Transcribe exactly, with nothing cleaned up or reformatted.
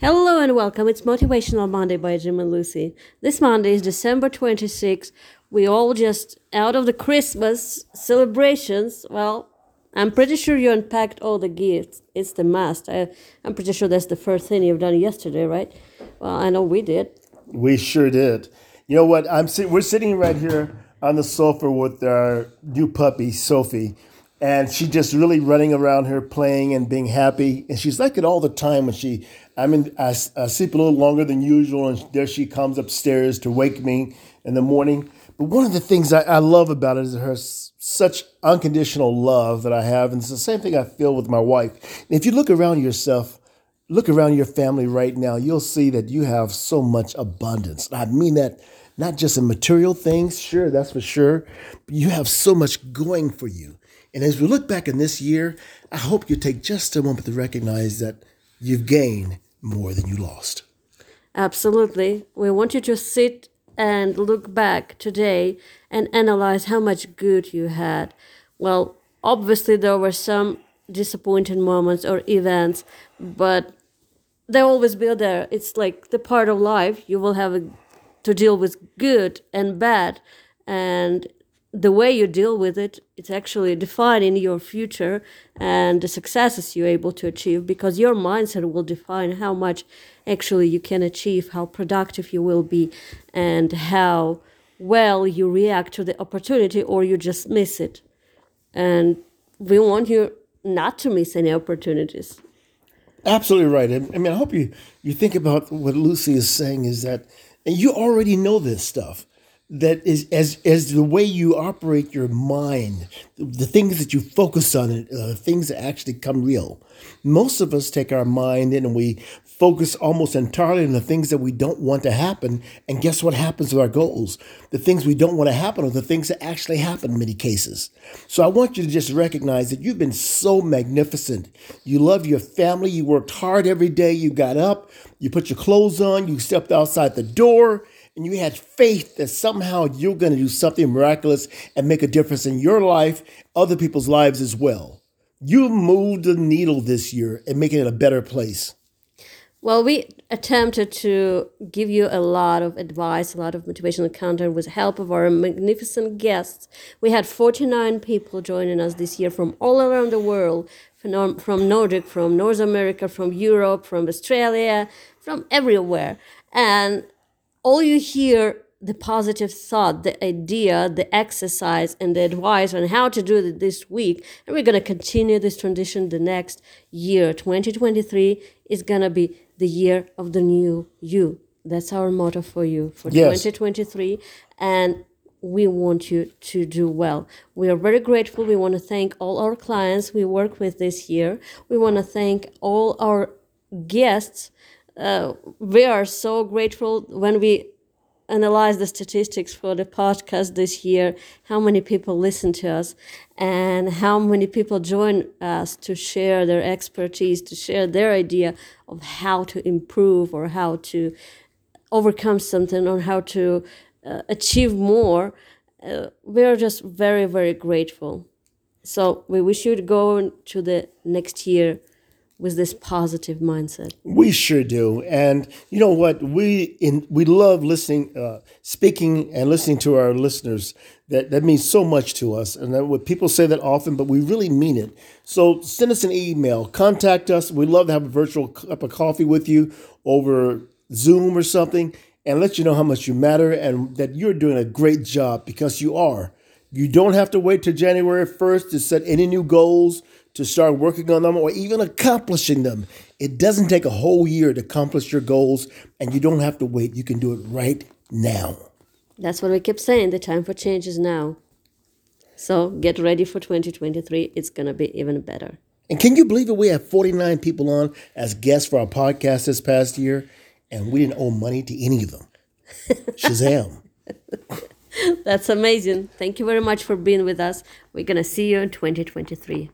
Hello and welcome. It's Motivational Monday by Jim and Lucy. This Monday is December twenty-sixth. We all just out of the Christmas celebrations. Well, I'm pretty sure you unpacked all the gifts. It's the must. I, I'm pretty sure that's the first thing you've done yesterday, right? Well, I know we did. We sure did. You know what? I'm si- we're sitting right here on the sofa with our new puppy, Sophie. And she's just really running around here playing and being happy. And she's like it all the time when she, I mean, I, I sleep a little longer than usual. And there she comes upstairs to wake me in the morning. But one of the things I, I love about it is her such unconditional love that I have. And it's the same thing I feel with my wife. And if you look around yourself, look around your family right now, you'll see that you have so much abundance. I mean that not just in material things. Sure, that's for sure. But you have so much going for you. And as we look back in this year, I hope you take just a moment to recognize that you've gained more than you lost. Absolutely. We want you to sit and look back today and analyze how much good you had. Well, obviously there were some disappointing moments or events, but they always be there. It's like the part of life. You will have to deal with good and bad, and the way you deal with it, it's actually defining your future and the successes you're able to achieve, because your mindset will define how much actually you can achieve, how productive you will be, and how well you react to the opportunity or you just miss it. And we want you not to miss any opportunities. Absolutely right. I mean, I hope you, you think about what Lucy is saying is that, and you already know this stuff. That is, as as the way you operate your mind, the things that you focus on, uh, things that actually come real. Most of us take our mind in and we focus almost entirely on the things that we don't want to happen. And guess what happens with our goals? The things we don't want to happen are the things that actually happen in many cases. So I want you to just recognize that you've been so magnificent. You love your family. You worked hard every day. You got up. You put your clothes on. You stepped outside the door. And you had faith that somehow you're going to do something miraculous and make a difference in your life, other people's lives as well. You moved the needle this year and making it a better place. Well, we attempted to give you a lot of advice, a lot of motivational content with the help of our magnificent guests. We had forty-nine people joining us this year from all around the world, from Nordic, from North America, from Europe, from Australia, from everywhere. And all you hear, the positive thought, the idea, the exercise, and the advice on how to do it this week. And we're going to continue this tradition the next year. twenty twenty-three is going to be the year of the new you. That's our motto for you for yes. twenty twenty-three. And we want you to do well. We are very grateful. We want to thank all our clients we work with this year. We want to thank all our guests. Uh, we are so grateful when we analyze the statistics for the podcast this year, how many people listen to us and how many people join us to share their expertise, to share their idea of how to improve or how to overcome something or how to uh, achieve more. Uh, we are just very, very grateful. So we wish you to go into the next year with this positive mindset. We sure do. And you know what? We in we love listening, uh, speaking and listening to our listeners. That that means so much to us. And that what people say that often, but we really mean it. So send us an email, contact us. We'd love to have a virtual cup of coffee with you over Zoom or something and let you know how much you matter and that you're doing a great job, because you are. You don't have to wait till January first to set any new goals, to start working on them or even accomplishing them. It doesn't take a whole year to accomplish your goals, and you don't have to wait. You can do it right now. That's what we keep saying. The time for change is now. So get ready for twenty twenty-three. It's going to be even better. And can you believe that we have forty-nine people on as guests for our podcast this past year, and we didn't owe money to any of them? Shazam. That's amazing. Thank you very much for being with us. We're going to see you in twenty twenty-three.